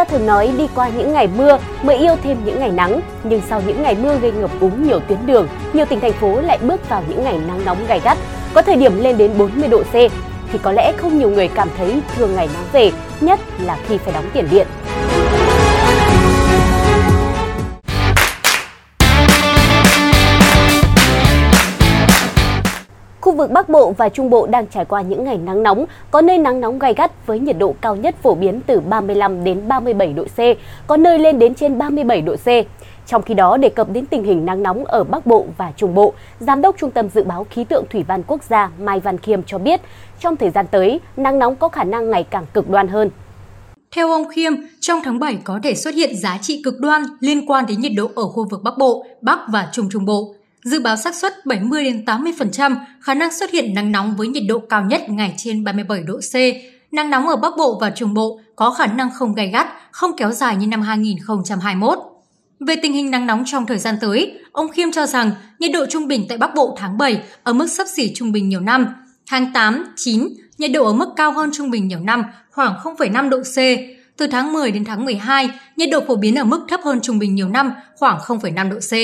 ta thường nói đi qua những ngày mưa mới yêu thêm những ngày nắng, nhưng sau những ngày mưa gây ngập úng nhiều tuyến đường, nhiều tỉnh thành phố lại bước vào những ngày nắng nóng gay gắt, có thời điểm lên đến 40 độ C, thì có lẽ không nhiều người cảm thấy thường ngày nắng về, nhất là khi phải đóng tiền điện. Khu vực Bắc Bộ và Trung Bộ đang trải qua những ngày nắng nóng, có nơi nắng nóng gay gắt với nhiệt độ cao nhất phổ biến từ 35 đến 37 độ C, có nơi lên đến trên 37 độ C. Trong khi đó, đề cập đến tình hình nắng nóng ở Bắc Bộ và Trung Bộ, Giám đốc Trung tâm Dự báo Khí tượng Thủy văn Quốc gia Mai Văn Khiêm cho biết, trong thời gian tới, nắng nóng có khả năng ngày càng cực đoan hơn. Theo ông Khiêm, trong tháng 7 có thể xuất hiện giá trị cực đoan liên quan đến nhiệt độ ở khu vực Bắc Bộ, Bắc và Trung Bộ. Dự báo xác suất 70 đến 80% khả năng xuất hiện nắng nóng với nhiệt độ cao nhất ngày trên 37 độ C. Nắng nóng ở Bắc Bộ và Trung Bộ có khả năng không gay gắt, không kéo dài như năm 2021. Về tình hình nắng nóng trong thời gian tới, ông Khiêm cho rằng nhiệt độ trung bình tại Bắc Bộ tháng 7 ở mức xấp xỉ trung bình nhiều năm. Tháng 8, 9, nhiệt độ ở mức cao hơn trung bình nhiều năm, khoảng 0,5 độ C. Từ tháng 10 đến tháng 12, nhiệt độ phổ biến ở mức thấp hơn trung bình nhiều năm, khoảng 0,5 độ C.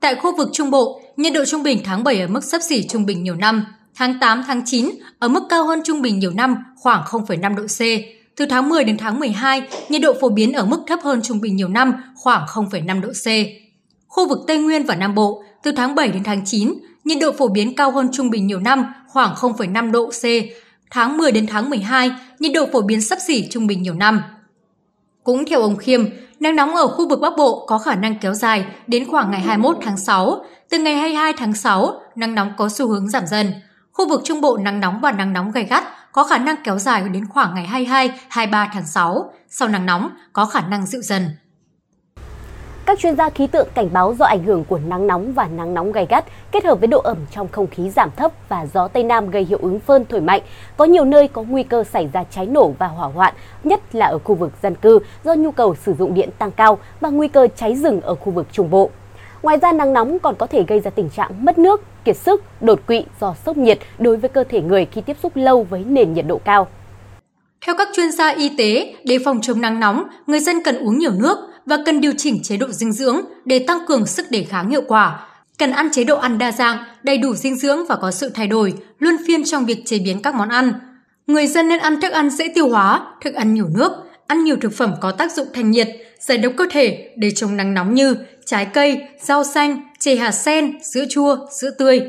Tại khu vực Trung Bộ, nhiệt độ trung bình tháng 7 ở mức xấp xỉ trung bình nhiều năm, tháng 8, tháng 9 ở mức cao hơn trung bình nhiều năm khoảng 0,5 độ C. Từ tháng 10 đến tháng 12, nhiệt độ phổ biến ở mức thấp hơn trung bình nhiều năm khoảng 0,5 độ C. Khu vực Tây Nguyên và Nam Bộ, từ tháng 7 đến tháng 9, nhiệt độ phổ biến cao hơn trung bình nhiều năm khoảng 0,5 độ C. Tháng 10 đến tháng 12, nhiệt độ phổ biến xấp xỉ trung bình nhiều năm. Cũng theo ông Khiêm, nắng nóng ở khu vực Bắc Bộ có khả năng kéo dài đến khoảng ngày 21 tháng 6. Từ ngày 22 tháng 6, nắng nóng có xu hướng giảm dần. Khu vực Trung Bộ nắng nóng và nắng nóng gay gắt có khả năng kéo dài đến khoảng ngày 22-23 tháng 6. Sau nắng nóng có khả năng dịu dần. Các chuyên gia khí tượng cảnh báo do ảnh hưởng của nắng nóng và nắng nóng gay gắt kết hợp với độ ẩm trong không khí giảm thấp và gió Tây Nam gây hiệu ứng phơn thổi mạnh, có nhiều nơi có nguy cơ xảy ra cháy nổ và hỏa hoạn, nhất là ở khu vực dân cư do nhu cầu sử dụng điện tăng cao và nguy cơ cháy rừng ở khu vực Trung Bộ. Ngoài ra, nắng nóng còn có thể gây ra tình trạng mất nước, kiệt sức, đột quỵ do sốc nhiệt đối với cơ thể người khi tiếp xúc lâu với nền nhiệt độ cao. Theo các chuyên gia y tế, để phòng chống nắng nóng, người dân cần uống nhiều nước và cần điều chỉnh chế độ dinh dưỡng để tăng cường sức đề kháng hiệu quả. Cần ăn chế độ ăn đa dạng, đầy đủ dinh dưỡng và có sự thay đổi, luân phiên trong việc chế biến các món ăn. Người dân nên ăn thức ăn dễ tiêu hóa, thức ăn nhiều nước, ăn nhiều thực phẩm có tác dụng thanh nhiệt, giải độc cơ thể để chống nắng nóng như trái cây, rau xanh, chè hạt sen, sữa chua, sữa tươi.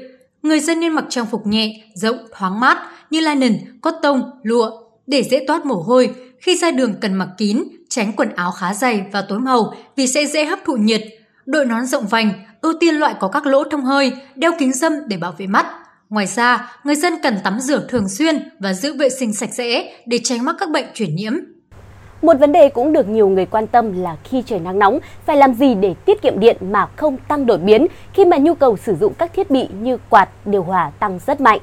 Người dân nên mặc trang phục nhẹ, rộng, thoáng mát như linen, cotton, lụa để dễ toát mồ hôi. Khi ra đường cần mặc kín, tránh quần áo khá dày và tối màu vì sẽ dễ hấp thụ nhiệt. Đội nón rộng vành, ưu tiên loại có các lỗ thông hơi, đeo kính râm để bảo vệ mắt. Ngoài ra, người dân cần tắm rửa thường xuyên và giữ vệ sinh sạch sẽ để tránh mắc các bệnh truyền nhiễm. Một vấn đề cũng được nhiều người quan tâm là khi trời nắng nóng, phải làm gì để tiết kiệm điện mà không tăng đột biến khi mà nhu cầu sử dụng các thiết bị như quạt, điều hòa tăng rất mạnh.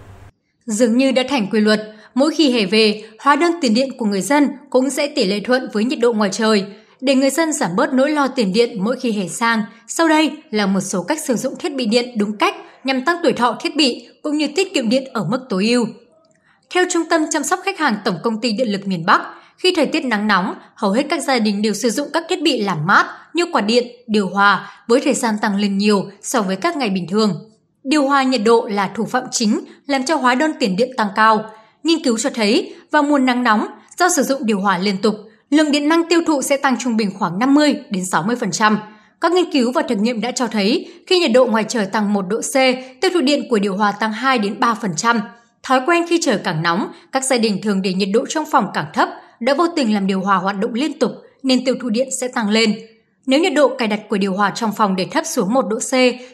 Dường như đã thành quy luật, mỗi khi hè về, hóa đơn tiền điện của người dân cũng sẽ tỷ lệ thuận với nhiệt độ ngoài trời. Để người dân giảm bớt nỗi lo tiền điện mỗi khi hè sang, sau đây là một số cách sử dụng thiết bị điện đúng cách nhằm tăng tuổi thọ thiết bị cũng như tiết kiệm điện ở mức tối ưu. Theo Trung tâm Chăm sóc Khách hàng Tổng Công ty Điện lực miền Bắc, khi thời tiết nắng nóng, hầu hết các gia đình đều sử dụng các thiết bị làm mát như quạt điện, điều hòa với thời gian tăng lên nhiều so với các ngày bình thường. Điều hòa nhiệt độ là thủ phạm chính làm cho hóa đơn tiền điện tăng cao. Nghiên cứu cho thấy, vào mùa nắng nóng, do sử dụng điều hòa liên tục, lượng điện năng tiêu thụ sẽ tăng trung bình khoảng 50 đến 60%. Các nghiên cứu và thực nghiệm đã cho thấy, khi nhiệt độ ngoài trời tăng 1 độ C, tiêu thụ điện của điều hòa tăng 2 đến 3%. Thói quen khi trời càng nóng, các gia đình thường để nhiệt độ trong phòng càng thấp, đã vô tình làm điều hòa hoạt động liên tục nên tiêu thụ điện sẽ tăng lên. Nếu nhiệt độ cài đặt của điều hòa trong phòng để thấp xuống 1 độ C,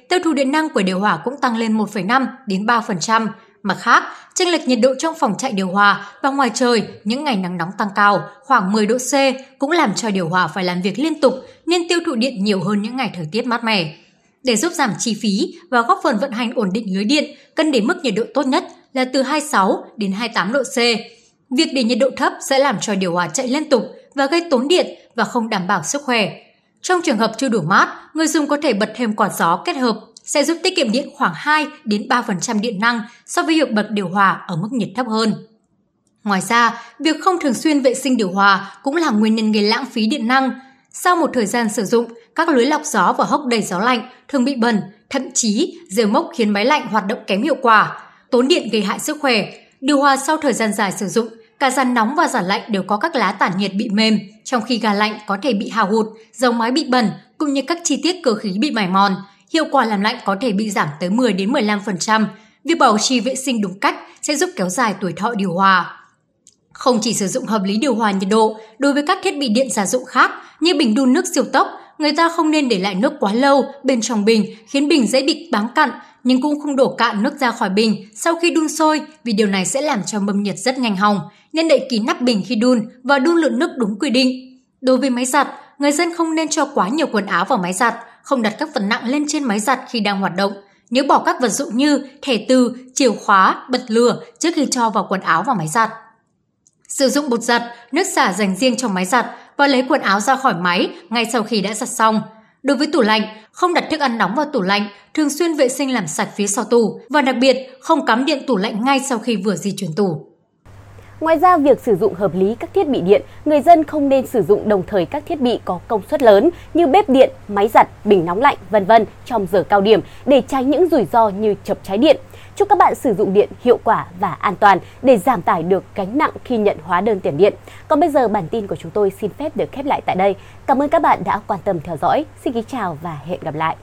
tiêu thụ điện năng của điều hòa cũng tăng lên 1,5 đến 3%. Mặt khác, chênh lệch nhiệt độ trong phòng chạy điều hòa và ngoài trời những ngày nắng nóng tăng cao khoảng 10 độ C cũng làm cho điều hòa phải làm việc liên tục nên tiêu thụ điện nhiều hơn những ngày thời tiết mát mẻ. Để giúp giảm chi phí và góp phần vận hành ổn định lưới điện, cần để mức nhiệt độ tốt nhất là từ 26 đến 28 độ C. Việc để nhiệt độ thấp sẽ làm cho điều hòa chạy liên tục và gây tốn điện và không đảm bảo sức khỏe. Trong trường hợp chưa đủ mát, người dùng có thể bật thêm quạt gió kết hợp sẽ giúp tiết kiệm điện khoảng 2 đến 3% điện năng so với việc bật điều hòa ở mức nhiệt thấp hơn. Ngoài ra, việc không thường xuyên vệ sinh điều hòa cũng là nguyên nhân gây lãng phí điện năng. Sau một thời gian sử dụng, các lưới lọc gió và hốc đẩy gió lạnh thường bị bẩn, thậm chí rêu mốc khiến máy lạnh hoạt động kém hiệu quả, tốn điện gây hại sức khỏe. Điều hòa sau thời gian dài sử dụng, cả giàn nóng và giàn lạnh đều có các lá tản nhiệt bị mềm, trong khi ga lạnh có thể bị hao hụt, dầu máy bị bẩn cũng như các chi tiết cơ khí bị mài mòn. Hiệu quả làm lạnh có thể bị giảm tới 10 đến 15%. Việc bảo trì vệ sinh đúng cách sẽ giúp kéo dài tuổi thọ điều hòa. Không chỉ sử dụng hợp lý điều hòa nhiệt độ, đối với các thiết bị điện gia dụng khác như bình đun nước siêu tốc, người ta không nên để lại nước quá lâu bên trong bình khiến bình dễ bị bám cặn, nhưng cũng không đổ cạn nước ra khỏi bình sau khi đun sôi vì điều này sẽ làm cho mâm nhiệt rất nhanh hỏng, nên đậy kín nắp bình khi đun và đun lượng nước đúng quy định. Đối với máy giặt, người dân không nên cho quá nhiều quần áo vào máy giặt, không đặt các vật nặng lên trên máy giặt khi đang hoạt động. Nhớ bỏ các vật dụng như thẻ từ, chìa khóa, bật lửa trước khi cho vào quần áo vào máy giặt. Sử dụng bột giặt, nước xả dành riêng cho máy giặt và lấy quần áo ra khỏi máy ngay sau khi đã giặt xong. Đối với tủ lạnh, không đặt thức ăn nóng vào tủ lạnh, thường xuyên vệ sinh làm sạch phía sau tủ và đặc biệt không cắm điện tủ lạnh ngay sau khi vừa di chuyển tủ. Ngoài ra, việc sử dụng hợp lý các thiết bị điện, người dân không nên sử dụng đồng thời các thiết bị có công suất lớn như bếp điện, máy giặt, bình nóng lạnh, v.v. trong giờ cao điểm để tránh những rủi ro như chập cháy điện. Chúc các bạn sử dụng điện hiệu quả và an toàn để giảm tải được gánh nặng khi nhận hóa đơn tiền điện. Còn bây giờ, bản tin của chúng tôi xin phép được khép lại tại đây. Cảm ơn các bạn đã quan tâm theo dõi. Xin kính chào và hẹn gặp lại!